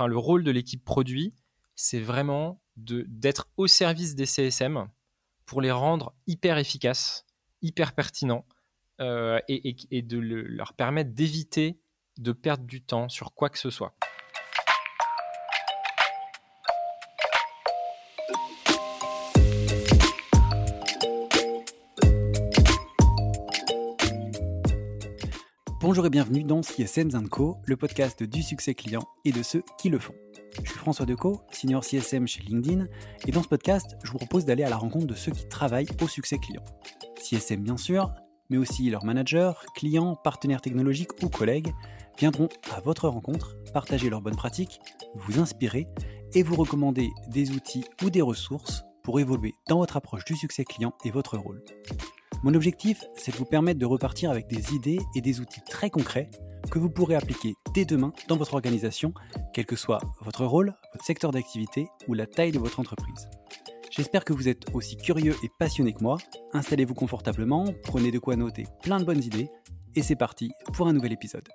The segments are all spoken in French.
enfin le rôle de l'équipe produit, c'est vraiment d'être au service des CSM pour les rendre hyper efficaces, hyper pertinents et de leur permettre d'éviter de perdre du temps sur quoi que ce soit. Bonjour et bienvenue dans CSM & Co, le podcast du succès client et de ceux qui le font. Je suis François Decaux, senior CSM chez LinkedIn, et dans ce podcast, je vous propose d'aller à la rencontre de ceux qui travaillent au succès client. CSM bien sûr, mais aussi leurs managers, clients, partenaires technologiques ou collègues viendront à votre rencontre, partager leurs bonnes pratiques, vous inspirer et vous recommander des outils ou des ressources pour évoluer dans votre approche du succès client et votre rôle. Mon objectif, c'est de vous permettre de repartir avec des idées et des outils très concrets que vous pourrez appliquer dès demain dans votre organisation, quel que soit votre rôle, votre secteur d'activité ou la taille de votre entreprise. J'espère que vous êtes aussi curieux et passionné que moi. Installez-vous confortablement, prenez de quoi noter plein de bonnes idées et c'est parti pour un nouvel épisode.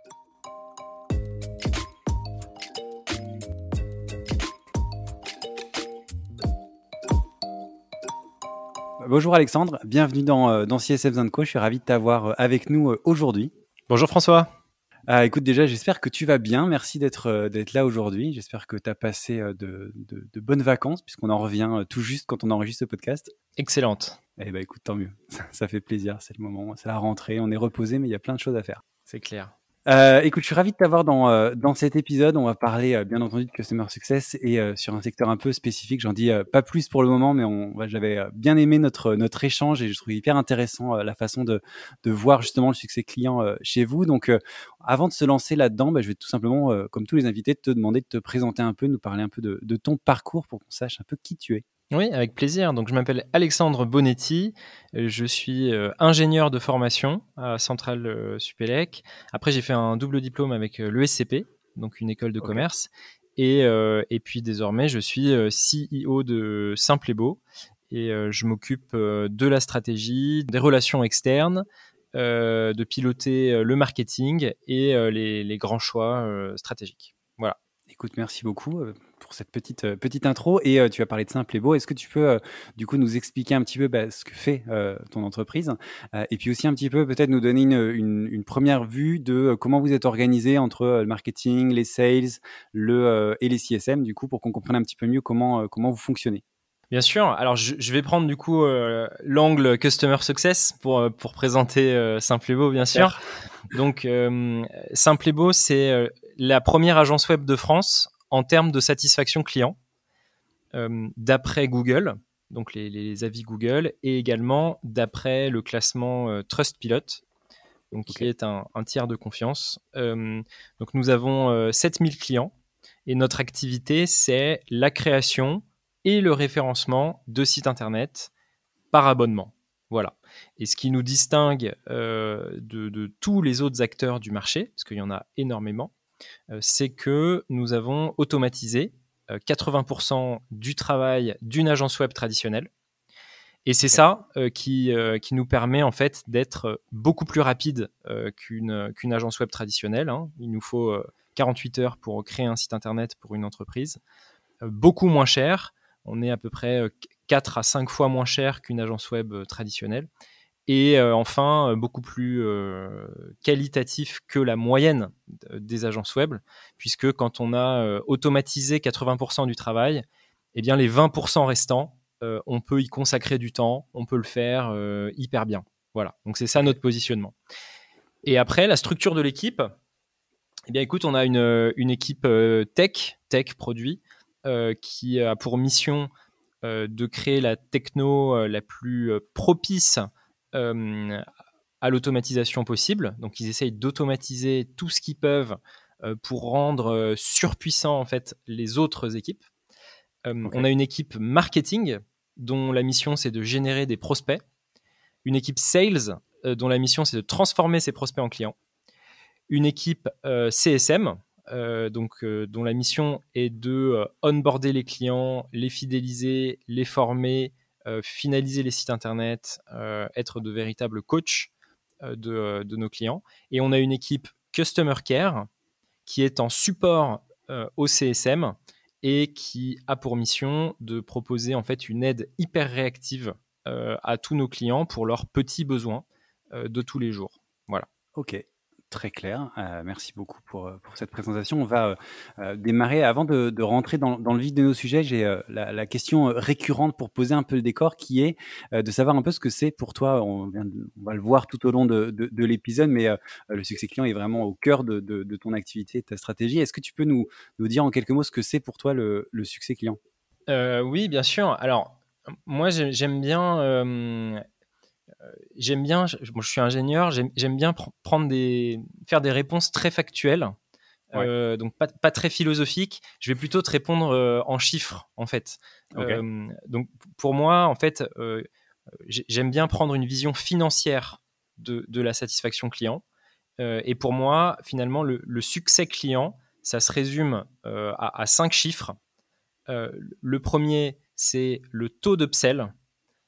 Bonjour Alexandre, bienvenue dans CSM & Co. Je suis ravi de t'avoir avec nous aujourd'hui. Bonjour François. Écoute, déjà, j'espère que tu vas bien. Merci d'être là aujourd'hui. J'espère que tu as passé de bonnes vacances, puisqu'on en revient tout juste quand on enregistre ce podcast. Excellente. Eh bien, écoute, tant mieux. Ça fait plaisir, c'est le moment, c'est la rentrée, on est reposé, mais il y a plein de choses à faire. C'est clair. Écoute, je suis ravi de t'avoir dans cet épisode. On va parler bien entendu de Customer Success et sur un secteur un peu spécifique. J'en dis pas plus pour le moment, mais j'avais bien aimé notre échange et je trouve hyper intéressant la façon de voir justement le succès client chez vous. Donc, avant de se lancer là-dedans, je vais tout simplement, comme tous les invités, te demander de te présenter un peu, nous parler un peu de ton parcours pour qu'on sache un peu qui tu es. Oui, avec plaisir. Donc, je m'appelle Alexandre Bonetti. Je suis ingénieur de formation à Centrale Supélec. Après, j'ai fait un double diplôme avec l'ESCP, donc une école de commerce. Et puis, désormais, je suis CEO de Simplébo et je m'occupe de la stratégie, des relations externes, de piloter le marketing et les grands choix stratégiques. Voilà. Écoute, merci beaucoup pour cette petite intro. Et tu as parlé de Simplébo. Est-ce que tu peux du coup nous expliquer un petit peu ce que fait ton entreprise et puis aussi un petit peu peut-être nous donner une première vue de comment vous êtes organisé entre le marketing, les sales et les CSM du coup pour qu'on comprenne un petit peu mieux comment vous fonctionnez. Bien sûr. Alors, je vais prendre du coup l'angle Customer Success pour présenter Simplébo, bien sûr. Donc, Simplébo, c'est la première agence web de France en termes de satisfaction client, d'après Google, donc les avis Google, et également d'après le classement Trustpilot, donc qui est un tiers de confiance. Donc, nous avons 7000 clients et notre activité, c'est la création et le référencement de sites internet par abonnement. Voilà. Et ce qui nous distingue de tous les autres acteurs du marché, parce qu'il y en a énormément, c'est que nous avons automatisé 80% du travail d'une agence web traditionnelle. Et c'est ça qui nous permet en fait d'être beaucoup plus rapide qu'une agence web traditionnelle, hein. Il nous faut 48 heures pour créer un site internet pour une entreprise, beaucoup moins cher. On est à peu près 4 à 5 fois moins cher qu'une agence web traditionnelle. Et enfin, beaucoup plus qualitatif que la moyenne des agences web, puisque quand on a automatisé 80% du travail, eh bien les 20% restants, on peut y consacrer du temps, on peut le faire hyper bien. Voilà, donc c'est ça notre positionnement. Et après, la structure de l'équipe, eh bien écoute, on a une équipe tech produit, qui a pour mission de créer la techno la plus propice à l'automatisation possible. Donc, ils essayent d'automatiser tout ce qu'ils peuvent pour rendre surpuissant en fait, les autres équipes. On a une équipe marketing dont la mission, c'est de générer des prospects. Une équipe sales dont la mission, c'est de transformer ces prospects en clients. Une équipe CSM, dont la mission est de onboarder les clients, les fidéliser, les former, finaliser les sites internet, être de véritables coachs de nos clients. Et on a une équipe Customer Care qui est en support au CSM et qui a pour mission de proposer en fait une aide hyper réactive à tous nos clients pour leurs petits besoins de tous les jours. Voilà. Ok. Très clair. Merci beaucoup pour cette présentation. On va démarrer. Avant de rentrer dans le vif de nos sujets, j'ai la question récurrente pour poser un peu le décor qui est de savoir un peu ce que c'est pour toi. On va le voir tout au long de l'épisode, mais le succès client est vraiment au cœur de ton activité, de ta stratégie. Est-ce que tu peux nous dire en quelques mots ce que c'est pour toi le succès client ? Oui, bien sûr. Alors, moi, j'aime bien... je suis ingénieur, j'aime bien faire des réponses très factuelles, ouais. Donc pas très philosophiques. Je vais plutôt te répondre en chiffres, en fait. Okay. Donc pour moi, en fait, j'aime bien prendre une vision financière de la satisfaction client. Et pour moi, finalement, le succès client, ça se résume à 5 chiffres. Le premier, c'est le taux d'upsell,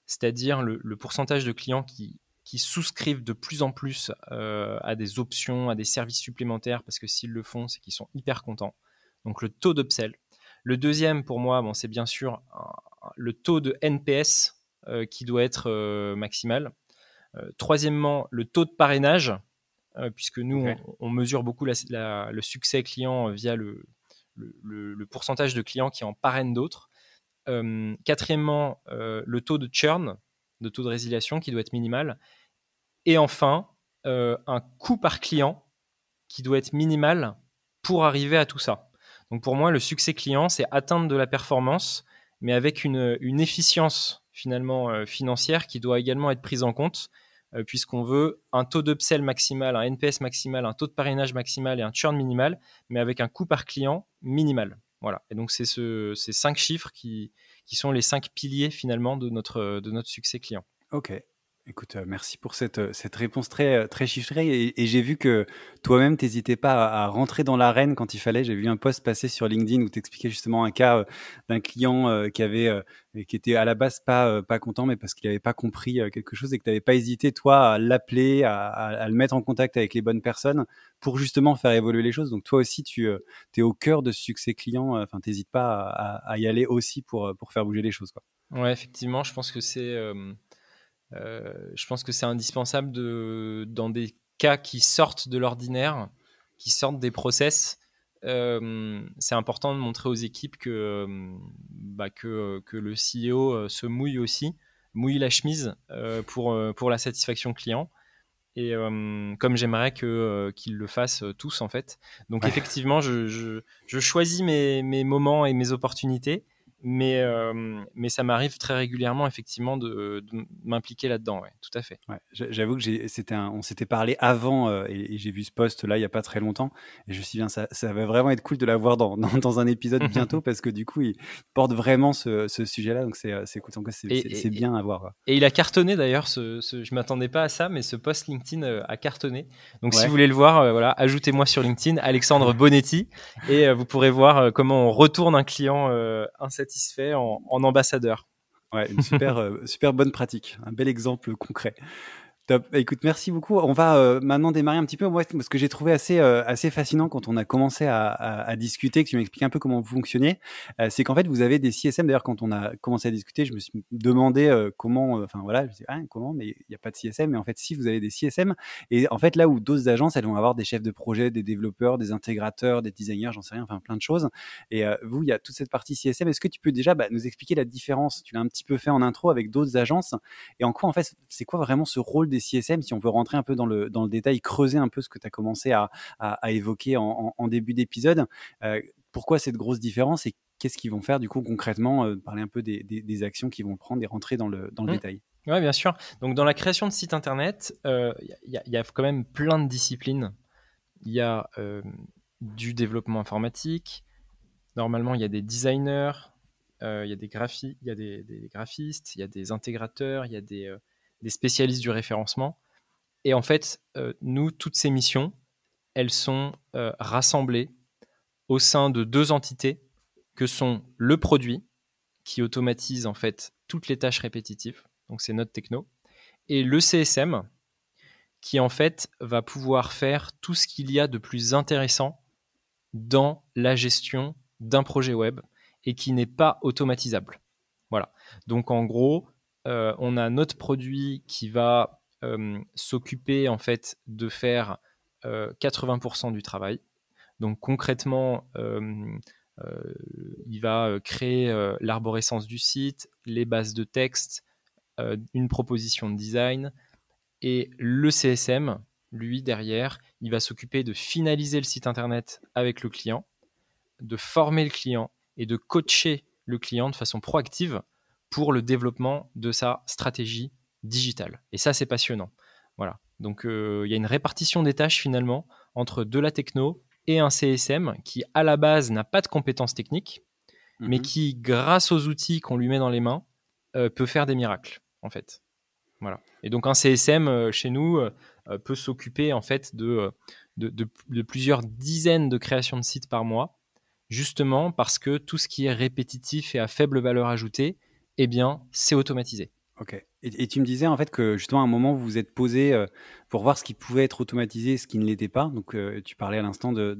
c'est-à-dire le pourcentage de clients qui souscrivent de plus en plus à des options, à des services supplémentaires, parce que s'ils le font, c'est qu'ils sont hyper contents. Donc, le taux d'upsell. Le deuxième, pour moi, c'est bien sûr le taux de NPS qui doit être maximal. Troisièmement, le taux de parrainage, puisque nous, okay. on mesure beaucoup le succès client via le pourcentage de clients qui en parrainent d'autres. Quatrièmement, le taux de churn, de taux de résiliation qui doit être minimal. Et enfin, un coût par client qui doit être minimal pour arriver à tout ça. Donc pour moi, le succès client, c'est atteindre de la performance, mais avec une efficience finalement financière qui doit également être prise en compte, puisqu'on veut un taux d'upsell maximal, un NPS maximal, un taux de parrainage maximal et un churn minimal, mais avec un coût par client minimal. Voilà, et donc c'est ces 5 chiffres qui sont les 5 piliers finalement de notre succès client. Ok, écoute, merci pour cette réponse très, très chiffrée et j'ai vu que toi-même t'hésitais pas à rentrer dans l'arène quand il fallait. J'ai vu un post passer sur LinkedIn où t'expliquais justement un cas d'un client qui était à la base pas content, mais parce qu'il n'avait pas compris quelque chose et que t'avais pas hésité toi à l'appeler, à le mettre en contact avec les bonnes personnes pour justement faire évoluer les choses. Donc toi aussi, tu es au cœur de ce succès client. Enfin, t'hésites pas à y aller aussi pour faire bouger les choses, quoi. Ouais, effectivement, je pense que c'est indispensable dans des cas qui sortent de l'ordinaire, qui sortent des process. C'est important de montrer aux équipes que le CEO se mouille aussi, mouille la chemise pour la satisfaction client. Et comme j'aimerais qu'ils le fassent tous, en fait. Donc, ouais. Effectivement, je choisis mes moments et mes opportunités, mais ça m'arrive très régulièrement, effectivement, de m'impliquer là-dedans. Ouais, tout à fait. Ouais, j'avoue que on s'était parlé avant et j'ai vu ce post-là il n'y a pas très longtemps. Et je me suis dit, ça va vraiment être cool de l'avoir dans un épisode bientôt parce que du coup, il porte vraiment ce sujet-là. Donc, c'est bien à voir. Et il a cartonné d'ailleurs. Je ne m'attendais pas à ça, mais ce post LinkedIn a cartonné. Donc, ouais. Si vous voulez le voir, voilà, ajoutez-moi sur LinkedIn, Alexandre Bonetti, et vous pourrez voir comment on retourne un client insatisfait en ambassadeur. Ouais, une super bonne pratique, un bel exemple concret. Top. Écoute, merci beaucoup. On va maintenant démarrer un petit peu. Moi, ce que j'ai trouvé assez fascinant quand on a commencé à discuter, que tu m'expliques un peu comment vous fonctionnez, c'est qu'en fait, vous avez des CSM. D'ailleurs, quand on a commencé à discuter, je me suis demandé comment. Enfin voilà, je me suis dit, comment, mais il n'y a pas de CSM. Mais en fait, si, vous avez des CSM. Et en fait, là où d'autres agences, elles vont avoir des chefs de projet, des développeurs, des intégrateurs, des designers, j'en sais rien, enfin plein de choses. Et vous, il y a toute cette partie CSM. Est-ce que tu peux déjà nous expliquer la différence ? Tu l'as un petit peu fait en intro avec d'autres agences. Et en quoi, en fait, c'est quoi vraiment ce rôle des CSM, si on veut rentrer un peu dans le détail, creuser un peu ce que tu as commencé à évoquer en début d'épisode. Pourquoi cette grosse différence et qu'est-ce qu'ils vont faire du coup concrètement, parler un peu des actions qu'ils vont prendre et rentrer dans le détail. Oui, bien sûr. Donc, dans la création de sites internet, il y a quand même plein de disciplines. Il y a du développement informatique. Normalement, il y a des designers, il y a des graphistes, il y a des intégrateurs, il y a des spécialistes du référencement. Et en fait, nous, toutes ces missions, elles sont rassemblées au sein de 2 entités que sont le produit, qui automatise en fait toutes les tâches répétitives, donc c'est notre techno, et le CSM, qui en fait va pouvoir faire tout ce qu'il y a de plus intéressant dans la gestion d'un projet web et qui n'est pas automatisable. Voilà. Donc, en gros, on a notre produit qui va s'occuper en fait de faire 80% du travail. Donc, concrètement, il va créer l'arborescence du site, les bases de texte, une proposition de design, et le CSM, lui, derrière, il va s'occuper de finaliser le site internet avec le client, de former le client et de coacher le client de façon proactive pour le développement de sa stratégie digitale. Et ça, c'est passionnant. Voilà. Donc, il y a une répartition des tâches, finalement, entre de la techno et un CSM qui, à la base, n'a pas de compétences techniques, mais qui, grâce aux outils qu'on lui met dans les mains, peut faire des miracles, en fait. Voilà. Et donc, un CSM, chez nous, peut s'occuper, en fait, de plusieurs dizaines de créations de sites par mois, justement parce que tout ce qui est répétitif et à faible valeur ajoutée, eh bien, c'est automatisé. Ok. Et tu me disais, en fait, que justement, à un moment, vous vous êtes posé pour voir ce qui pouvait être automatisé et ce qui ne l'était pas. Donc, tu parlais à l'instant du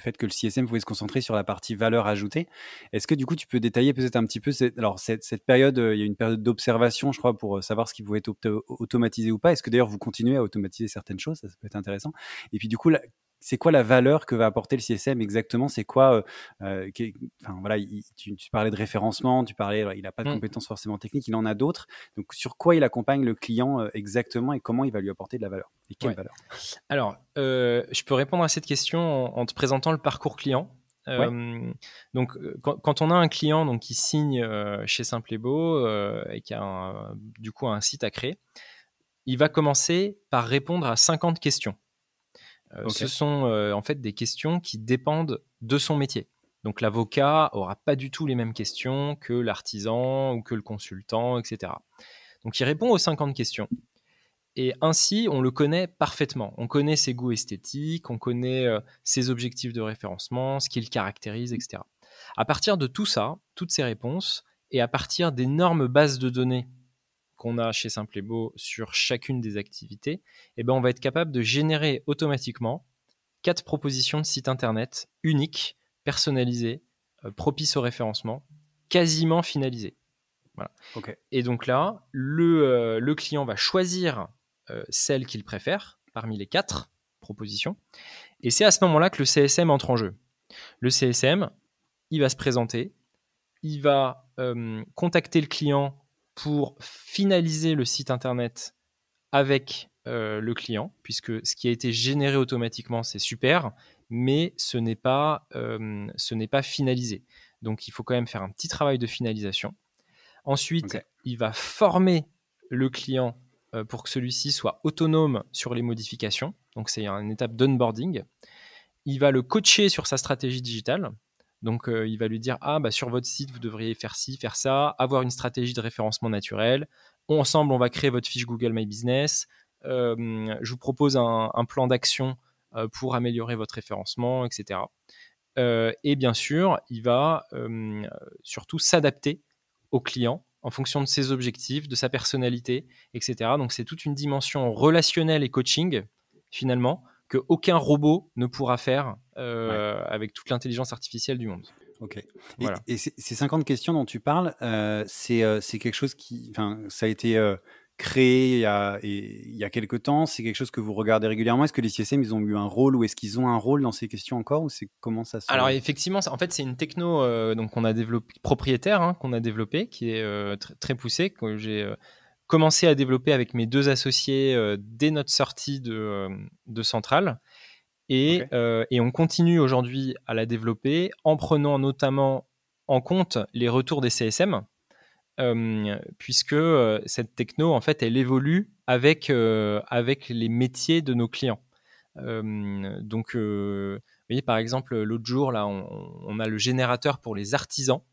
fait que le CSM pouvait se concentrer sur la partie valeur ajoutée. Est-ce que, du coup, tu peux détailler peut-être un petit peu cette période, il y a une période d'observation, je crois, pour savoir ce qui pouvait être automatisé ou pas. Est-ce que, d'ailleurs, vous continuez à automatiser certaines choses ? Ça peut être intéressant. Et puis, du coup, c'est quoi la valeur que va apporter le CSM exactement ? C'est quoi tu parlais de référencement, tu parlais, il n'a pas de compétences forcément techniques, il en a d'autres. Donc, sur quoi il accompagne le client exactement et comment il va lui apporter de la valeur ? Et quelle valeur ? Alors, je peux répondre à cette question en te présentant le parcours client. Donc, quand on a un client qui signe chez Simplébo et qui a un site à créer, il va commencer par répondre à 50 questions. Ce sont en fait des questions qui dépendent de son métier. Donc, l'avocat n'aura pas du tout les mêmes questions que l'artisan ou que le consultant, etc. Donc, il répond aux 50 questions. Et ainsi, on le connaît parfaitement. On connaît ses goûts esthétiques, on connaît ses objectifs de référencement, ce qui le caractérise, etc. À partir de tout ça, toutes ces réponses, et à partir d'énormes bases de données qu'on a chez Simplébo sur chacune des activités, on va être capable de générer automatiquement 4 propositions de sites internet uniques, personnalisées, propices au référencement, quasiment finalisées. Voilà. Okay. Et donc là, le client va choisir celle qu'il préfère parmi les 4 propositions. Et c'est à ce moment-là que le CSM entre en jeu. Le CSM, il va se présenter, il va contacter le client pour finaliser le site internet avec le client, puisque ce qui a été généré automatiquement, c'est super, mais ce n'est pas finalisé. Donc, il faut quand même faire un petit travail de finalisation. Ensuite, il va former le client pour que celui-ci soit autonome sur les modifications. Donc, c'est une étape d'onboarding. Il va le coacher sur sa stratégie digitale. Donc, il va lui dire, sur votre site, vous devriez faire ci, faire ça, avoir une stratégie de référencement naturel. Ensemble, on va créer votre fiche Google My Business. Je vous propose un plan d'action pour améliorer votre référencement, etc. Et bien sûr, il va surtout s'adapter au client en fonction de ses objectifs, de sa personnalité, etc. Donc, c'est toute une dimension relationnelle et coaching, finalement, qu'aucun robot ne pourra faire avec toute l'intelligence artificielle du monde. Ok. Voilà. Et ces 50 questions dont tu parles, c'est quelque chose qui... Ça a été créé il y a quelque temps. C'est quelque chose que vous regardez régulièrement. Est-ce que les CSM, ils ont eu un rôle ou est-ce qu'ils ont un rôle dans ces questions encore ou c'est comment ça se... Alors, effectivement, en fait, c'est une techno qu'on a développée, propriétaire, qu'on a développée, qui est très poussée, que j'ai... commencé à développer avec mes 2 associés dès notre sortie de Centrale. Et on continue aujourd'hui à la développer en prenant notamment en compte les retours des CSM, puisque cette techno, en fait, elle évolue avec les métiers de nos clients. Vous voyez, par exemple, l'autre jour, là, on a le générateur pour les artisans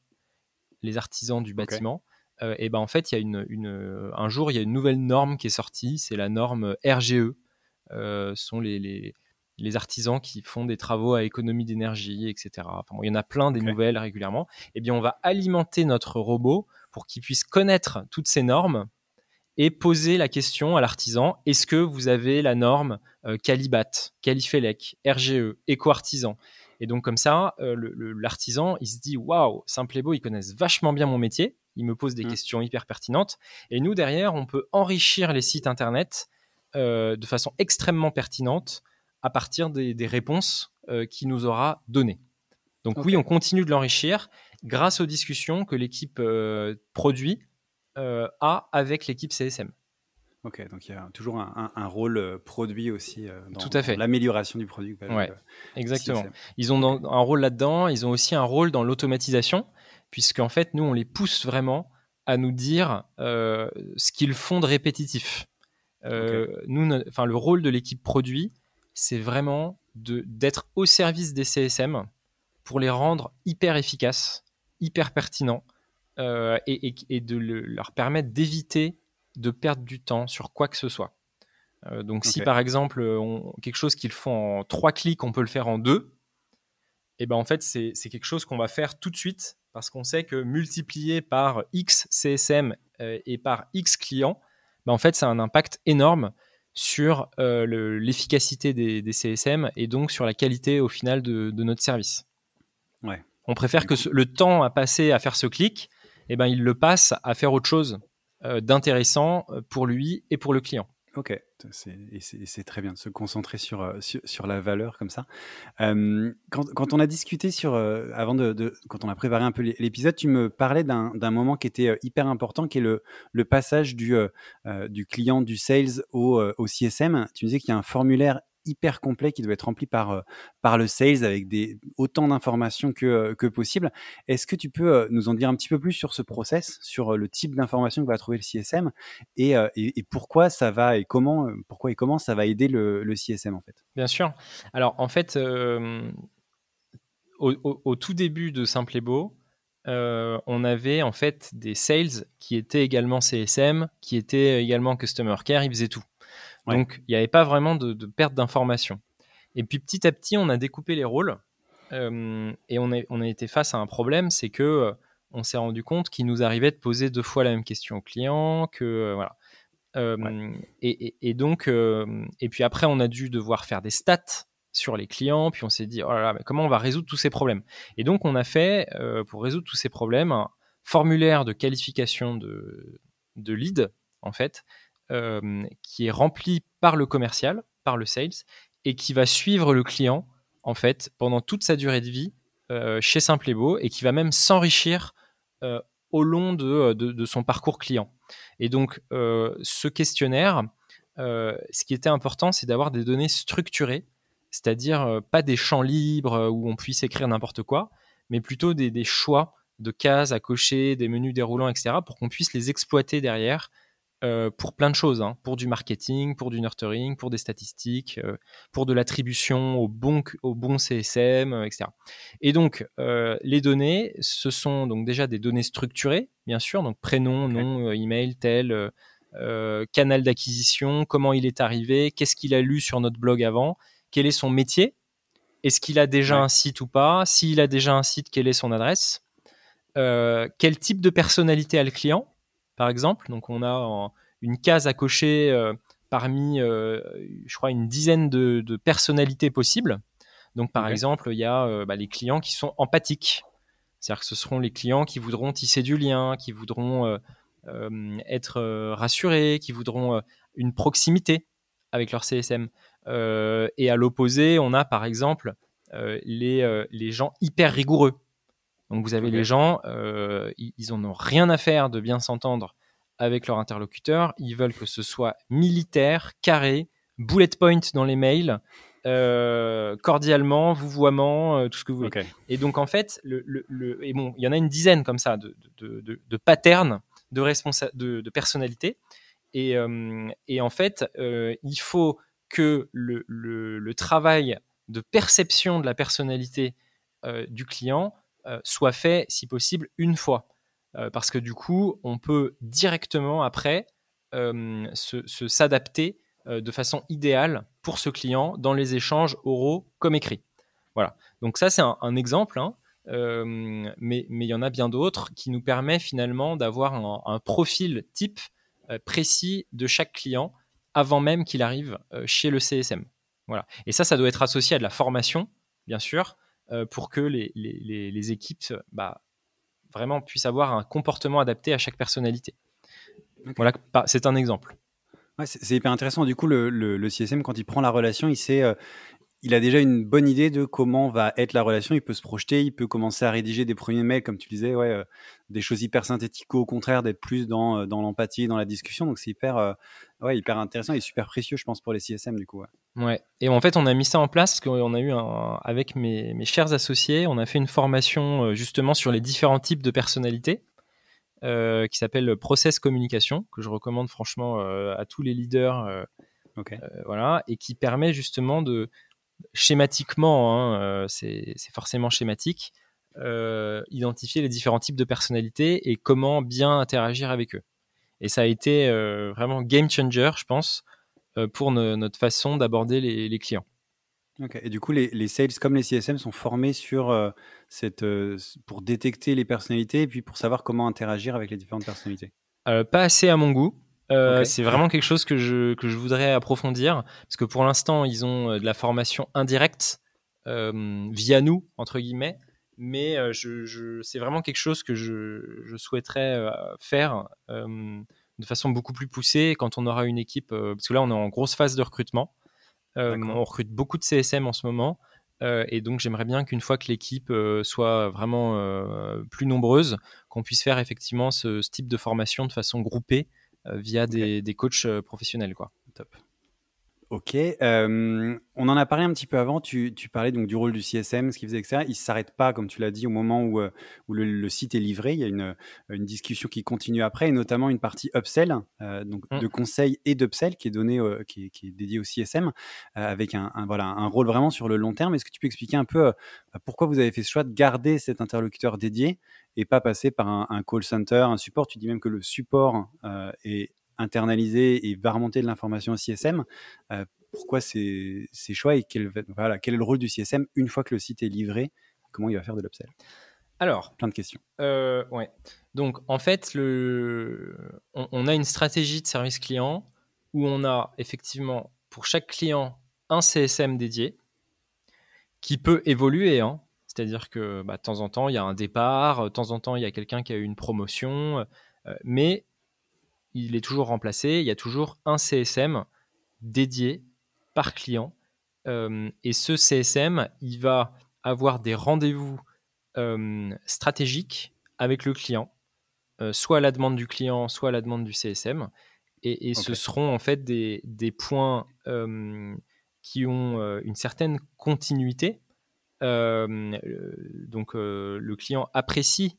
du bâtiment. En fait, il y a un jour, il y a une nouvelle norme qui est sortie, c'est la norme RGE. Ce sont les artisans qui font des travaux à économie d'énergie, etc. Il y en a plein des nouvelles régulièrement. On va alimenter notre robot pour qu'il puisse connaître toutes ces normes et poser la question à l'artisan, est-ce que vous avez la norme Calibat, Califelec, RGE, éco-artisan? Et donc comme ça, l'artisan, il se dit « Waouh, Simplébo, ils connaissent vachement bien mon métier, ils me posent des questions hyper pertinentes. » Et nous, derrière, on peut enrichir les sites internet de façon extrêmement pertinente à partir des réponses qu'il nous aura données. Donc oui, on continue de l'enrichir grâce aux discussions que l'équipe produit a avec l'équipe CSM. Ok, donc il y a toujours un rôle produit aussi dans l'amélioration du produit. Oui, exactement. CSM. Ils ont un rôle là-dedans, ils ont aussi un rôle dans l'automatisation, puisqu'en fait, nous, on les pousse vraiment à nous dire ce qu'ils font de répétitif. Le rôle de l'équipe produit, c'est vraiment d'être au service des CSM pour les rendre hyper efficaces, hyper pertinents et de leur permettre d'éviter de perdre du temps sur quoi que ce soit. Si par exemple quelque chose qu'ils font en 3 clics, on peut le faire en 2, et ben en fait c'est quelque chose qu'on va faire tout de suite parce qu'on sait que multiplié par X CSM et par X clients, ben en fait ça a un impact énorme sur l'efficacité des CSM et donc sur la qualité au final de notre service. Ouais. On préfère que le temps à passer à faire ce clic, et ben il le passe à faire autre chose d'intéressant pour lui et pour le client. Ok, c'est très bien de se concentrer sur la valeur comme ça. Quand on a discuté quand on a préparé un peu l'épisode, tu me parlais d'un moment qui était hyper important, qui est le passage du client, du sales au CSM. Tu me disais qu'il y a un formulaire hyper complet qui doit être rempli par le sales avec autant d'informations que possible. Est-ce que tu peux nous en dire un petit peu plus sur ce process, sur le type d'informations que va trouver le CSM et pourquoi et comment ça va aider le CSM en fait? Bien sûr. Alors en fait, au tout début de Simplébo, on avait en fait des sales qui étaient également CSM, qui étaient également Customer Care, ils faisaient tout. Ouais. Donc, il n'y avait pas vraiment de perte d'information. Et puis, petit à petit, on a découpé les rôles et on a été face à un problème, c'est que on s'est rendu compte qu'il nous arrivait de poser 2 fois la même question au client, que voilà. Et puis après, on a dû devoir faire des stats sur les clients, puis on s'est dit, oh là là, mais comment on va résoudre tous ces problèmes? Et donc, on a fait, pour résoudre tous ces problèmes, un formulaire de qualification de lead, en fait, qui est rempli par le commercial, par le sales, et qui va suivre le client en fait pendant toute sa durée de vie chez Simplébo et qui va même s'enrichir au long de son parcours client. Et donc ce questionnaire, ce qui était important, c'est d'avoir des données structurées, c'est-à-dire pas des champs libres où on puisse écrire n'importe quoi, mais plutôt des choix de cases à cocher, des menus déroulants, etc., pour qu'on puisse les exploiter derrière. Pour plein de choses, hein, pour du marketing, pour du nurturing, pour des statistiques, pour de l'attribution au bon CSM, etc. Et donc, les données, ce sont donc déjà des données structurées, bien sûr, donc prénom, nom, email, tel, canal d'acquisition, comment il est arrivé, qu'est-ce qu'il a lu sur notre blog avant, quel est son métier, est-ce qu'il a déjà un site ou pas, s'il a déjà un site, quelle est son adresse, quel type de personnalité a le client, par exemple. Donc on a une case à cocher parmi, je crois, une dizaine de personnalités possibles. Donc par exemple, il y a les clients qui sont empathiques. C'est-à-dire que ce seront les clients qui voudront tisser du lien, qui voudront être rassurés, qui voudront une proximité avec leur CSM. Et à l'opposé, on a par exemple les gens hyper rigoureux. Donc, vous avez les gens, ils n'en ont rien à faire de bien s'entendre avec leur interlocuteur. Ils veulent que ce soit militaire, carré, bullet point dans les mails, cordialement, vouvoiement, tout ce que vous voulez. Okay. Et donc, en fait, il y en a une dizaine comme ça de patterns, de personnalités. Et en fait, il faut que le travail de perception de la personnalité du client soit fait, si possible, une fois. Parce que du coup, on peut directement, après, s'adapter de façon idéale pour ce client dans les échanges oraux comme écrits. Voilà. Donc ça, c'est un exemple, hein, mais il y en a bien d'autres qui nous permet finalement d'avoir un profil type précis de chaque client avant même qu'il arrive chez le CSM. Voilà. Et ça doit être associé à de la formation, bien sûr, pour que les équipes vraiment puissent avoir un comportement adapté à chaque personnalité. Okay. Voilà, c'est un exemple. Ouais, c'est hyper intéressant. Du coup, le CSM, quand il prend la relation, il a déjà une bonne idée de comment va être la relation. Il peut se projeter, il peut commencer à rédiger des premiers mails, comme tu disais, des choses hyper synthétiques, au contraire, d'être plus dans l'empathie, dans la discussion. Donc, c'est hyper intéressant et super précieux, je pense, pour les CSM, du coup. Ouais. Ouais. Et en fait, on a mis ça en place, parce qu'on a eu, avec mes chers associés, on a fait une formation justement sur les différents types de personnalités. Qui s'appelle Process Communication, que je recommande franchement à tous les leaders, okay. Voilà, et qui permet justement de schématiquement, c'est forcément schématique, identifier les différents types de personnalités et comment bien interagir avec eux. Et ça a été vraiment game changer, je pense, pour notre façon d'aborder les clients. Okay. Et du coup, les sales comme les CSM sont formés pour détecter les personnalités et puis pour savoir comment interagir avec les différentes personnalités. Pas assez à mon goût. Okay. C'est vraiment quelque chose que je voudrais approfondir, parce que pour l'instant, ils ont de la formation indirecte via nous, entre guillemets, mais c'est vraiment quelque chose que je souhaiterais faire de façon beaucoup plus poussée quand on aura une équipe, parce que là, on est en grosse phase de recrutement. On recrute beaucoup de CSM en ce moment, et donc j'aimerais bien qu'une fois que l'équipe soit vraiment plus nombreuse, qu'on puisse faire effectivement ce type de formation de façon groupée via des coachs professionnels, quoi. Top. Ok, on en a parlé un petit peu avant, tu parlais donc du rôle du CSM, ce qu'il faisait, etc. Il ne s'arrête pas, comme tu l'as dit, au moment où le site est livré. Il y a une discussion qui continue après, et notamment une partie upsell, de conseil et d'upsell qui est donnée, qui est dédiée au CSM, avec un rôle vraiment sur le long terme. Est-ce que tu peux expliquer un peu pourquoi vous avez fait ce choix de garder cet interlocuteur dédié et pas passer par un call center, un support? Tu dis même que le support est internaliser et va remonter de l'information au CSM. Pourquoi ces choix et quel est le rôle du CSM une fois que le site est livré? Comment il va faire de l'upsell? Alors, plein de questions. Ouais. Donc, en fait, on a une stratégie de service client où on a effectivement pour chaque client un CSM dédié qui peut évoluer, hein. C'est-à-dire que de temps en temps, il y a un départ, de temps en temps, il y a quelqu'un qui a eu une promotion, mais il est toujours remplacé, il y a toujours un CSM dédié par client, et ce CSM, il va avoir des rendez-vous stratégiques avec le client, soit à la demande du client, soit à la demande du CSM, et okay. Ce seront en fait des points qui ont une certaine continuité, donc le client apprécie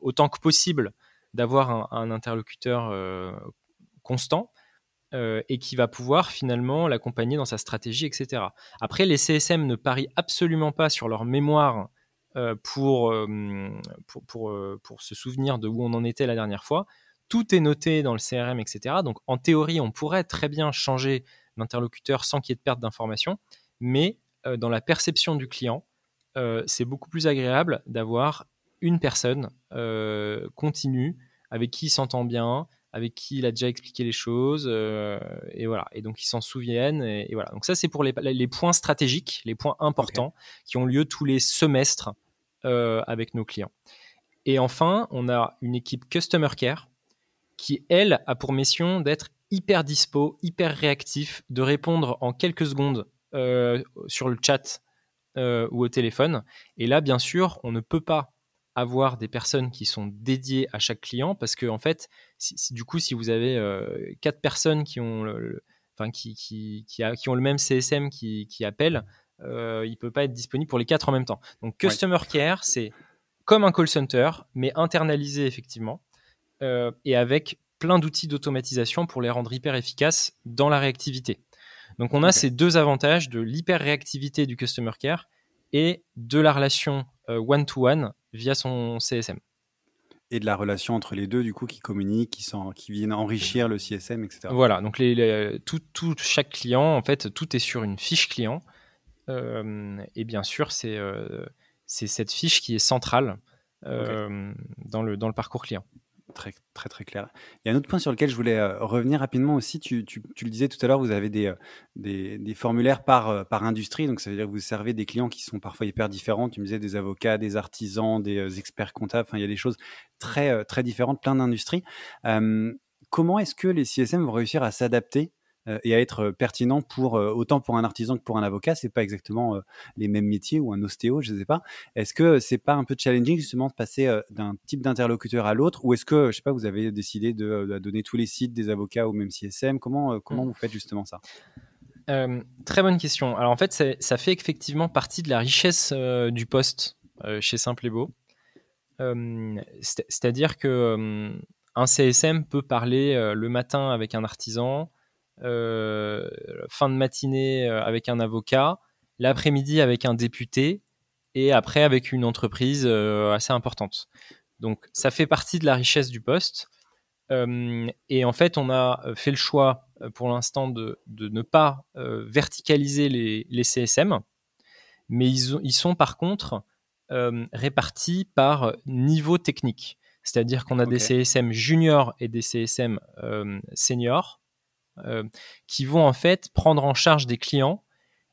autant que possible d'avoir un interlocuteur constant et qui va pouvoir finalement l'accompagner dans sa stratégie, etc. Après, les CSM ne parient absolument pas sur leur mémoire pour se souvenir de où on en était la dernière fois. Tout est noté dans le CRM, etc. Donc, en théorie, on pourrait très bien changer l'interlocuteur sans qu'il y ait de perte d'information, mais dans la perception du client, c'est beaucoup plus agréable d'avoir une personne continue, avec qui il s'entend bien, avec qui il a déjà expliqué les choses, et voilà. Et donc, ils s'en souviennent, et voilà. Donc ça, c'est pour les points stratégiques, les points importants, okay, qui ont lieu tous les semestres avec nos clients. Et enfin, on a une équipe Customer Care qui, elle, a pour mission d'être hyper dispo, hyper réactif, de répondre en quelques secondes sur le chat ou au téléphone. Et là, bien sûr, on ne peut pas avoir des personnes qui sont dédiées à chaque client, parce que en fait, du coup, si vous avez 4 personnes qui ont qui ont le même CSM qui appellent, il peut pas être disponible pour les 4 en même temps. Donc Customer Care, c'est comme un call center, mais internalisé effectivement, et avec plein d'outils d'automatisation pour les rendre hyper efficaces dans la réactivité. Donc on a ces deux avantages de l'hyper réactivité du Customer Care et de la relation one-to-one via son CSM. Et de la relation entre les deux, du coup, qui communiquent, qui viennent enrichir le CSM, etc. Voilà, donc chaque client, en fait, tout est sur une fiche client. Et bien sûr, c'est cette fiche qui est centrale dans le parcours client. Très, très, très clair. Il y a un autre point sur lequel je voulais revenir rapidement aussi. Tu le disais tout à l'heure, vous avez des formulaires par industrie. Donc, ça veut dire que vous servez des clients qui sont parfois hyper différents. Tu me disais des avocats, des artisans, des experts comptables. Enfin, il y a des choses très, très différentes, plein d'industries. Comment est-ce que les CSM vont réussir à s'adapter et à être pertinent autant pour un artisan que pour un avocat? Ce n'est pas exactement les mêmes métiers, ou un ostéo, je ne sais pas. Est-ce que ce n'est pas un peu challenging justement de passer d'un type d'interlocuteur à l'autre, ou est-ce que, je ne sais pas, vous avez décidé de donner tous les sites des avocats au même CSM? Comment vous faites justement ça? Très bonne question. Alors en fait, ça fait effectivement partie de la richesse du poste chez Simplébo. C'est-à-dire qu'un CSM peut parler le matin avec un artisan, fin de matinée avec un avocat, l'après-midi avec un député et après avec une entreprise assez importante. Donc ça fait partie de la richesse du poste et en fait on a fait le choix pour l'instant de ne pas verticaliser les CSM, mais ils sont par contre répartis par niveau technique, c'est-à-dire qu'on a des CSM juniors et des CSM seniors qui vont en fait prendre en charge des clients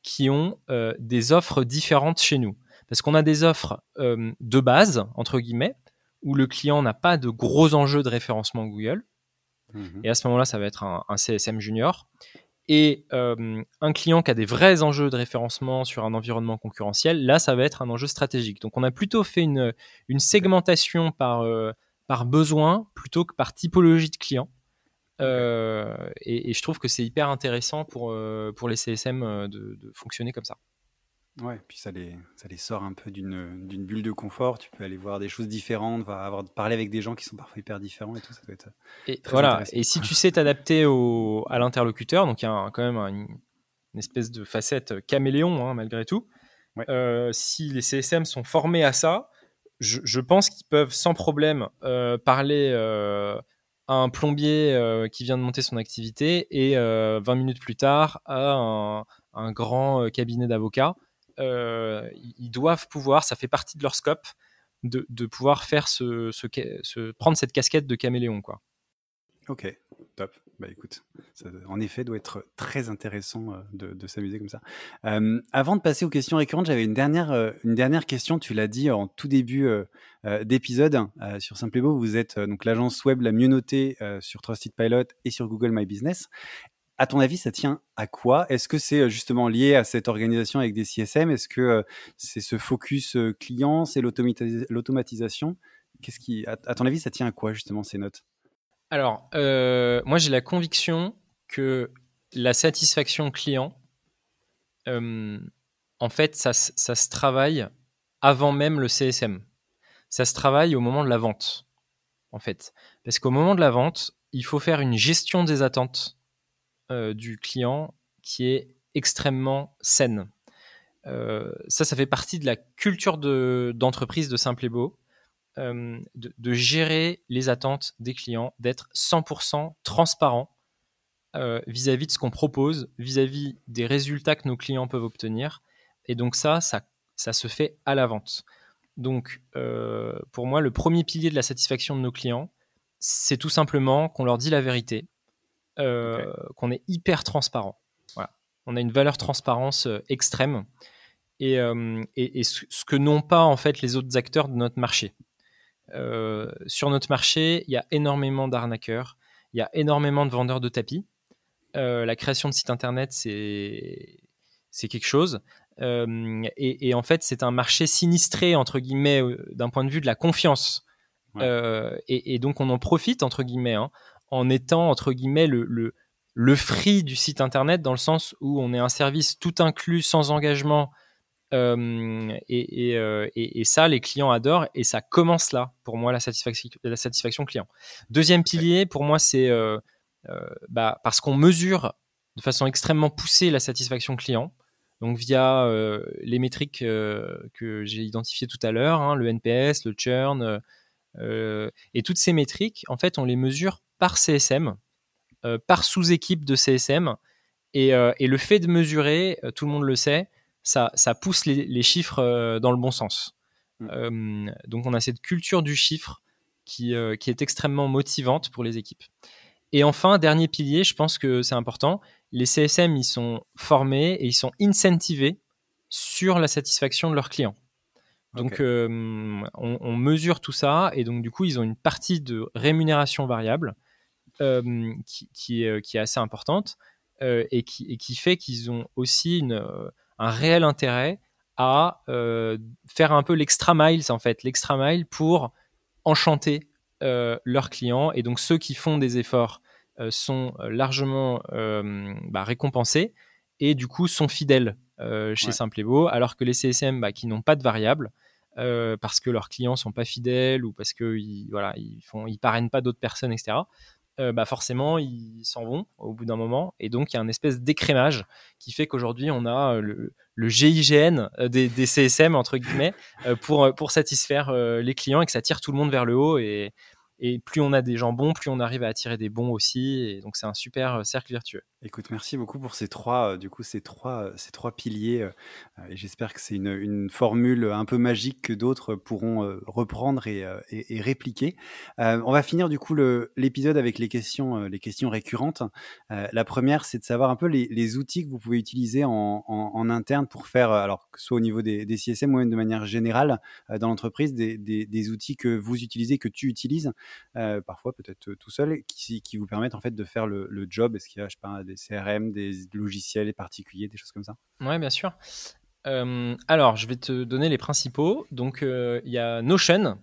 qui ont des offres différentes chez nous. Parce qu'on a des offres de base, entre guillemets, où le client n'a pas de gros enjeux de référencement Google. Mmh. Et à ce moment-là, ça va être un CSM junior. Et un client qui a des vrais enjeux de référencement sur un environnement concurrentiel, là, ça va être un enjeu stratégique. Donc, on a plutôt fait une segmentation par besoin plutôt que par typologie de client. Et je trouve que c'est hyper intéressant pour les CSM de fonctionner comme ça. Ouais, puis ça les sort un peu d'une bulle de confort. Tu peux aller voir des choses différentes, parler avec des gens qui sont parfois hyper différents et tout. Ça doit être très intéressant. Et si tu sais t'adapter à l'interlocuteur, donc il y a quand même une espèce de facette caméléon, malgré tout. Ouais. Si les CSM sont formés à ça, je pense qu'ils peuvent sans problème parler à un plombier qui vient de monter son activité et 20 minutes plus tard à un grand cabinet d'avocats. Ils doivent pouvoir, ça fait partie de leur scope, de pouvoir faire prendre cette casquette de caméléon, quoi. Ok, top. Bah écoute, ça en effet doit être très intéressant de s'amuser comme ça. Avant de passer aux questions récurrentes, j'avais une dernière question. Tu l'as dit en tout début d'épisode sur Simplébo. Vous êtes donc l'agence web la mieux notée sur Trustpilot et sur Google My Business. À ton avis, ça tient à quoi? Est-ce que c'est justement lié à cette organisation avec des CSM? Est-ce que c'est ce focus client? C'est l'automatisation? Qu'est-ce qui, à ton avis, ça tient à quoi justement ces notes? Alors, moi, j'ai la conviction que la satisfaction client, en fait, ça se travaille avant même le CSM. Ça se travaille au moment de la vente, en fait. Parce qu'au moment de la vente, il faut faire une gestion des attentes du client qui est extrêmement saine. Ça fait partie de la culture d'entreprise de Simplébo. De gérer les attentes des clients, d'être 100% transparent vis-à-vis de ce qu'on propose, vis-à-vis des résultats que nos clients peuvent obtenir. Et donc ça se fait à la vente. Donc, pour moi, le premier pilier de la satisfaction de nos clients, c'est tout simplement qu'on leur dit la vérité, qu'on est hyper transparent. Voilà. On a une valeur transparence extrême et ce que n'ont pas en fait les autres acteurs de notre marché. Sur notre marché, il y a énormément d'arnaqueurs, il y a énormément de vendeurs de tapis. La création de sites internet, c'est quelque chose. Et en fait, c'est un marché sinistré, entre guillemets, d'un point de vue de la confiance. Ouais. Et donc, on en profite, entre guillemets, en étant, entre guillemets, le free du site internet, dans le sens où on est un service tout inclus, sans engagement. Et ça, les clients adorent et ça commence là, pour moi, la satisfaction client. Deuxième pilier, pour moi, c'est parce qu'on mesure de façon extrêmement poussée la satisfaction client, donc via les métriques que j'ai identifiées tout à l'heure, le NPS, le churn, et toutes ces métriques, en fait, on les mesure par CSM, par sous-équipe de CSM, et le fait de mesurer, tout le monde le sait, ça pousse les chiffres dans le bon sens. Donc, on a cette culture du chiffre qui est extrêmement motivante pour les équipes. Et enfin, dernier pilier, je pense que c'est important, les CSM, ils sont formés et ils sont incentivés sur la satisfaction de leurs clients. Donc, on mesure tout ça et donc, du coup, ils ont une partie de rémunération variable qui est assez importante et qui fait qu'ils ont aussi un réel intérêt à faire un peu l'extra mile, en fait, l'extra mile pour enchanter leurs clients. Et donc, ceux qui font des efforts sont largement récompensés et du coup sont fidèles chez Simplébo, alors que les CSM qui n'ont pas de variable parce que leurs clients ne sont pas fidèles ou parce qu'ils ils parrainent pas d'autres personnes, etc., forcément ils s'en vont au bout d'un moment et donc il y a une espèce d'écrémage qui fait qu'aujourd'hui on a le GIGN des CSM entre guillemets pour satisfaire les clients et que ça tire tout le monde vers le haut et plus on a des gens bons, plus on arrive à attirer des bons aussi. Et donc, c'est un super cercle vertueux. Écoute, merci beaucoup pour ces trois piliers. Et j'espère que c'est une formule un peu magique que d'autres pourront reprendre et répliquer. On va finir du coup l'épisode avec les questions récurrentes. La première, c'est de savoir un peu les outils que vous pouvez utiliser en interne pour faire, alors que ce soit au niveau des CSM ou même de manière générale dans l'entreprise, des outils que vous utilisez, que tu utilises. Parfois peut-être tout seul, qui vous permettent en fait de faire le job. Est-ce qu'il y a, des CRM, des logiciels particuliers, des choses comme ça? Oui, bien sûr. Alors, je vais te donner les principaux. Donc, il y a Notion,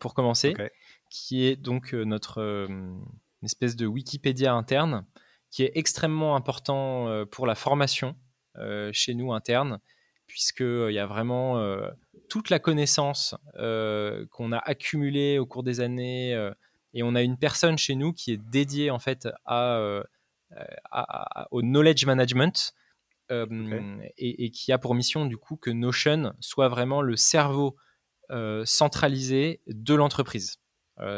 pour commencer, qui est donc notre espèce de Wikipédia interne, qui est extrêmement important pour la formation chez nous interne, puisqu'il y a vraiment toute la connaissance qu'on a accumulée au cours des années et on a une personne chez nous qui est dédiée en fait au knowledge management et qui a pour mission du coup que Notion soit vraiment le cerveau centralisé de l'entreprise.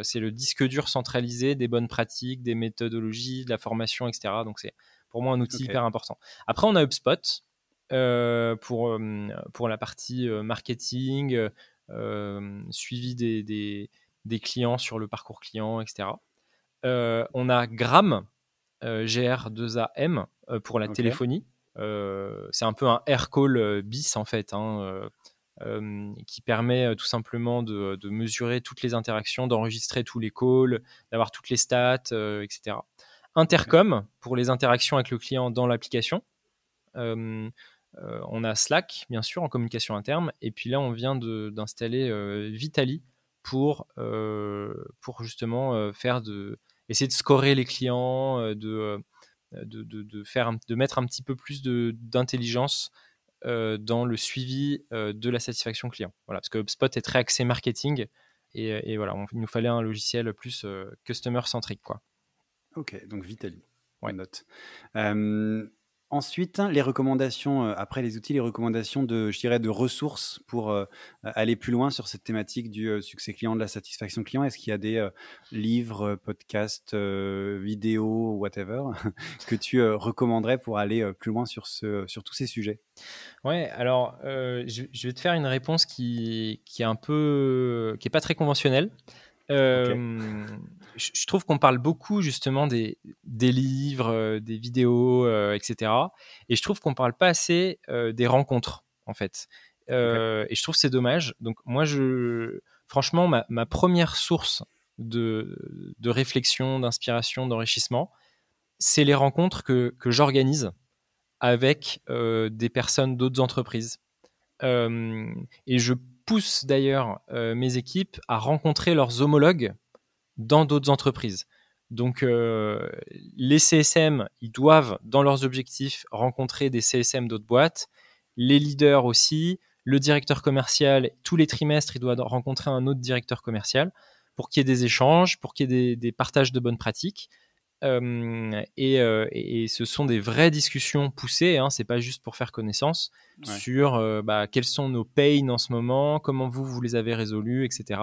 C'est le disque dur centralisé des bonnes pratiques, des méthodologies, de la formation, etc. Donc c'est pour moi un outil hyper important. Après on a HubSpot, pour la partie marketing, suivi des clients sur le parcours client, etc. On a GR2AM, pour la téléphonie. C'est un peu un air call bis en fait, qui permet tout simplement de mesurer toutes les interactions, d'enregistrer tous les calls, d'avoir toutes les stats, etc. Intercom, pour les interactions avec le client dans l'application. On a Slack, bien sûr, en communication interne. Et puis là, on vient d'installer Vitaly pour justement essayer de scorer les clients, de mettre un petit peu plus d'intelligence dans le suivi de la satisfaction client. Voilà, parce que HubSpot est très axé marketing. Et voilà, il nous fallait un logiciel plus customer-centrique, quoi. Ok, donc Vitaly, note. Ensuite, les recommandations, après les outils, les recommandations de ressources pour aller plus loin sur cette thématique du succès client, de la satisfaction client. Est-ce qu'il y a des livres, podcasts, vidéos, whatever, que tu recommanderais pour aller plus loin sur tous ces sujets? Ouais, alors je vais te faire une réponse qui est pas très conventionnelle. Je trouve qu'on parle beaucoup justement des livres, des vidéos, etc. Et je trouve qu'on parle pas assez des rencontres en fait. Et je trouve que c'est dommage. Donc moi, franchement, ma première source de réflexion, d'inspiration, d'enrichissement, c'est les rencontres que j'organise avec des personnes d'autres entreprises. Et je pousse d'ailleurs mes équipes à rencontrer leurs homologues dans d'autres entreprises. Donc, les CSM, ils doivent, dans leurs objectifs, rencontrer des CSM d'autres boîtes, les leaders aussi, le directeur commercial, tous les trimestres, il doit rencontrer un autre directeur commercial pour qu'il y ait des échanges, pour qu'il y ait des partages de bonnes pratiques. Et ce sont des vraies discussions poussées, hein, c'est pas juste pour faire connaissance sur quels sont nos pains en ce moment, comment vous les avez résolus, etc.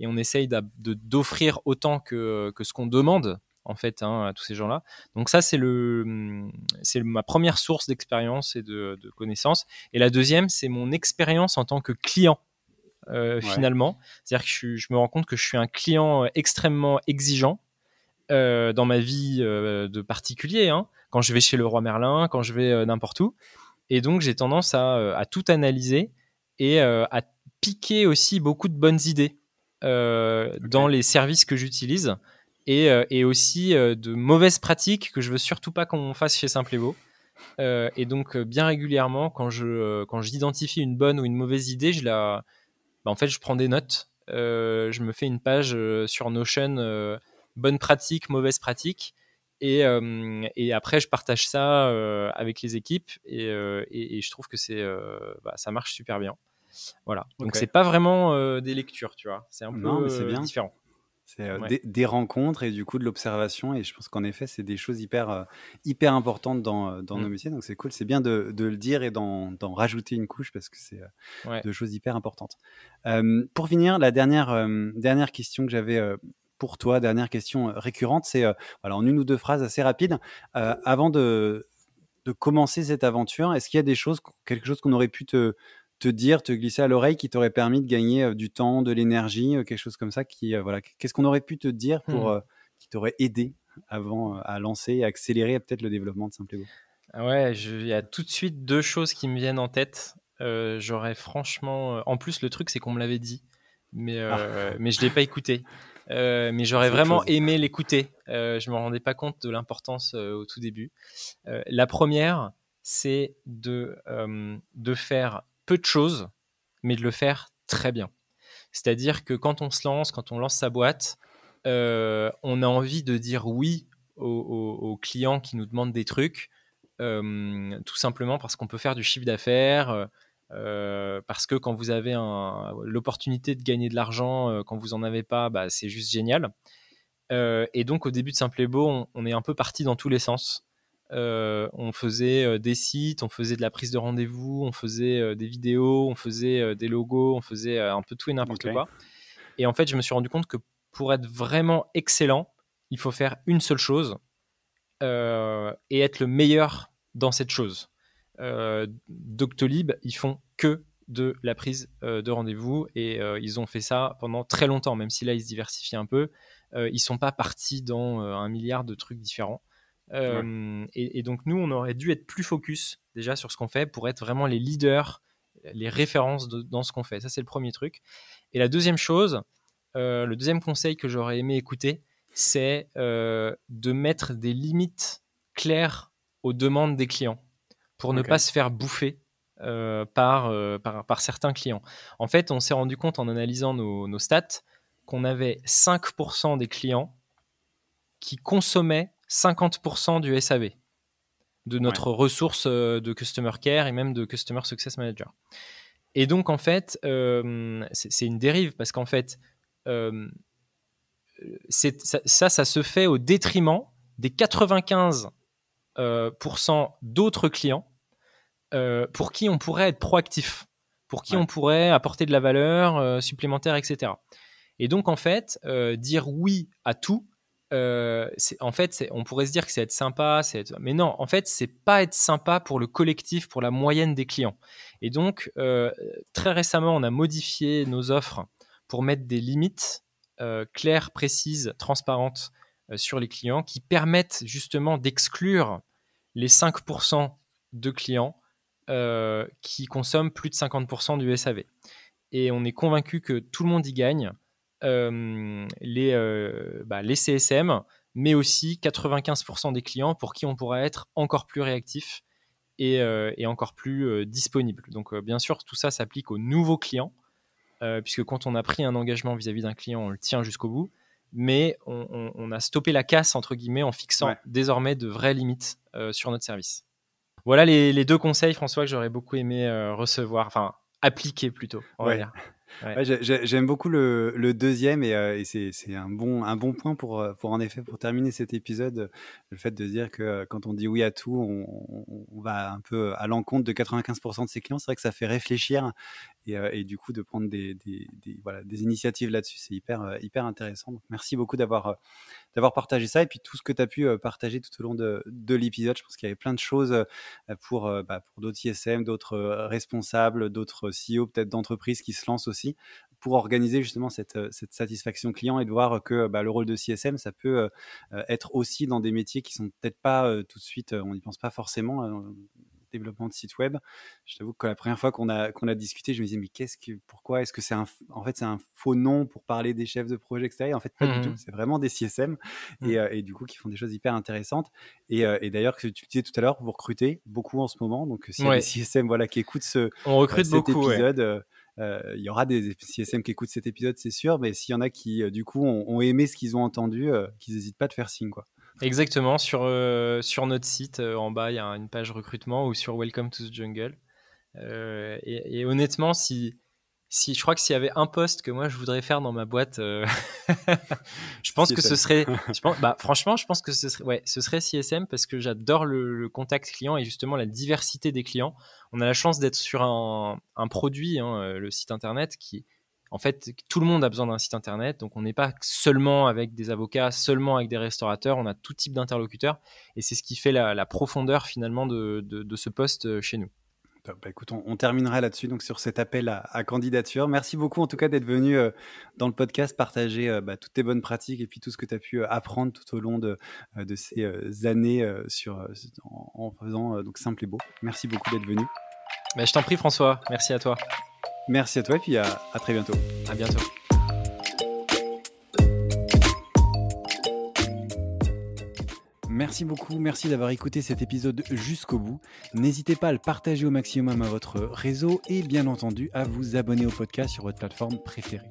Et on essaye d'offrir autant que ce qu'on demande en fait à tous ces gens-là. Donc ça c'est ma première source d'expérience et de connaissance. Et la deuxième, c'est mon expérience en tant que client finalement. C'est-à-dire que je me rends compte que je suis un client extrêmement exigeant dans ma vie de particulier, hein, quand je vais chez le Roi Merlin, quand je vais n'importe où. Et donc, j'ai tendance à tout analyser et à piquer aussi beaucoup de bonnes idées dans les services que j'utilise et aussi de mauvaises pratiques que je veux surtout pas qu'on fasse chez Simplébo. Et donc, bien régulièrement, quand j'identifie une bonne ou une mauvaise idée, en fait, je prends des notes. Je me fais une page sur Notion, bonne pratique, mauvaise pratique. Et après, je partage ça avec les équipes et je trouve que ça marche super bien. Voilà. Donc, c'est pas vraiment des lectures, tu vois. C'est un peu différent. C'est des rencontres et du coup de l'observation. Et je pense qu'en effet, c'est des choses hyper importantes dans nos métiers. Donc, c'est cool. C'est bien de le dire et d'en rajouter une couche parce que c'est deux choses hyper importantes. Pour finir, la dernière question que j'avais pour toi, dernière question récurrente, c'est en une ou deux phrases assez rapides, avant de commencer cette aventure, est-ce qu'il y a quelque chose qu'on aurait pu te dire, te glisser à l'oreille, qui t'aurait permis de gagner du temps, de l'énergie, quelque chose comme ça qui, qu'est-ce qu'on aurait pu te dire qui t'aurait aidé avant à lancer et accélérer peut-être le développement de Simplébo? Ouais, il y a tout de suite deux choses qui me viennent en tête. J'aurais franchement... En plus, le truc, c'est qu'on me l'avait dit, mais je ne l'ai pas écouté. Mais j'aurais vraiment aimé l'écouter. Je ne me rendais pas compte de l'importance au tout début. La première, c'est de faire peu de choses, mais de le faire très bien. C'est-à-dire que quand on lance sa boîte, on a envie de dire oui aux clients qui nous demandent des trucs, tout simplement parce qu'on peut faire du chiffre d'affaires. Parce que quand vous avez l'opportunité de gagner de l'argent quand vous n'en avez pas, c'est juste génial. Et donc au début de Simplébo, on est un peu parti dans tous les sens. On faisait des sites, on faisait de la prise de rendez-vous, on faisait des vidéos, on faisait des logos, on faisait un peu tout et n'importe quoi. Et en fait, je me suis rendu compte que pour être vraiment excellent, il faut faire une seule chose et être le meilleur dans cette chose. Doctolib, ils font que de la prise de rendez-vous et ils ont fait ça pendant très longtemps, même si là ils se diversifient un peu. Ils sont pas partis dans un milliard de trucs différents. Et donc nous, on aurait dû être plus focus déjà sur ce qu'on fait pour être vraiment les leaders, les références dans ce qu'on fait. Ça, c'est le premier truc. Et la deuxième chose, le deuxième conseil que j'aurais aimé écouter, c'est de mettre des limites claires aux demandes des clients, pour ne pas se faire bouffer par certains clients. En fait, on s'est rendu compte en analysant nos stats qu'on avait 5% des clients qui consommaient 50% du SAV, de notre ressource de Customer Care et même de Customer Success Manager. Et donc, en fait, c'est une dérive parce qu'en fait, ça se fait au détriment des 95% d'autres clients pour qui on pourrait être proactif, pour qui on pourrait apporter de la valeur supplémentaire, etc. Et donc, en fait, dire oui à tout, on pourrait se dire que c'est être sympa, mais non, en fait, c'est pas être sympa pour le collectif, pour la moyenne des clients. Et donc, très récemment, on a modifié nos offres pour mettre des limites claires, précises, transparentes sur les clients qui permettent justement d'exclure les 5% de clients qui consomment plus de 50% du SAV. Et on est convaincu que tout le monde y gagne, les CSM, mais aussi 95% des clients pour qui on pourra être encore plus réactif et encore plus disponible. Donc bien sûr, tout ça s'applique aux nouveaux clients, puisque quand on a pris un engagement vis-à-vis d'un client, on le tient jusqu'au bout. Mais on a stoppé la casse, entre guillemets, en fixant désormais de vraies limites sur notre service. Voilà les deux conseils, François, que j'aurais beaucoup aimé recevoir, enfin appliquer plutôt, on va dire. Ouais. J'aime beaucoup le deuxième et c'est un bon point pour en effet pour terminer cet épisode, le fait de dire que quand on dit oui à tout, on va un peu à l'encontre de 95% de ses clients. C'est vrai que ça fait réfléchir et du coup de prendre des initiatives là-dessus, c'est hyper intéressant. Donc, merci beaucoup d'avoir partagé ça, et puis tout ce que tu as pu partager tout au long de l'épisode. Je pense qu'il y avait plein de choses pour d'autres ISM, d'autres responsables, d'autres CEO peut-être d'entreprises qui se lancent aussi, pour organiser justement cette satisfaction client, et de voir que le rôle de CSM, ça peut être aussi dans des métiers qui sont peut-être pas tout de suite, on n'y pense pas forcément, développement de site web. Je t'avoue que la première fois qu'on a discuté, je me disais, mais pourquoi est-ce que c'est un faux nom pour parler des chefs de projet, etc. En fait, pas du tout, c'est vraiment des CSM et du coup qui font des choses hyper intéressantes. Et d'ailleurs, que tu disais tout à l'heure, vous recrutez beaucoup en ce moment, donc s'il y a des CSM qui écoutent cet épisode... Il y aura des CSM qui écoutent cet épisode, c'est sûr, mais s'il y en a qui, du coup, ont aimé ce qu'ils ont entendu, qu'ils n'hésitent pas de faire signe, quoi. Exactement. Sur notre site, en bas, il y a une page recrutement, ou sur Welcome to the Jungle. Et honnêtement, si je crois que s'il y avait un poste que moi je voudrais faire dans ma boîte, je pense que ce serait, franchement, je pense que ce serait CSM, parce que j'adore le contact client et justement la diversité des clients. On a la chance d'être sur un produit, le site internet, qui, en fait, tout le monde a besoin d'un site internet. Donc on n'est pas seulement avec des avocats, seulement avec des restaurateurs, on a tout type d'interlocuteurs, et c'est ce qui fait la profondeur finalement de ce poste chez nous. Écoute, on terminera là-dessus, donc sur cet appel à candidature. Merci beaucoup en tout cas d'être venu dans le podcast, partager toutes tes bonnes pratiques et puis tout ce que tu as pu apprendre tout au long de ces années en faisant donc Simplébo. Merci beaucoup d'être venu. Je t'en prie François, merci à toi. Merci à toi et puis à très bientôt. À bientôt. Merci beaucoup, merci d'avoir écouté cet épisode jusqu'au bout. N'hésitez pas à le partager au maximum à votre réseau et bien entendu à vous abonner au podcast sur votre plateforme préférée.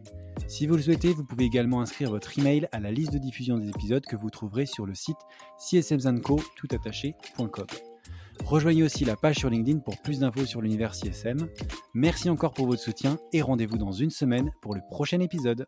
Si vous le souhaitez, vous pouvez également inscrire votre email à la liste de diffusion des épisodes que vous trouverez sur le site csmzinco.com. Rejoignez aussi la page sur LinkedIn pour plus d'infos sur l'univers CSM. Merci encore pour votre soutien et rendez-vous dans une semaine pour le prochain épisode.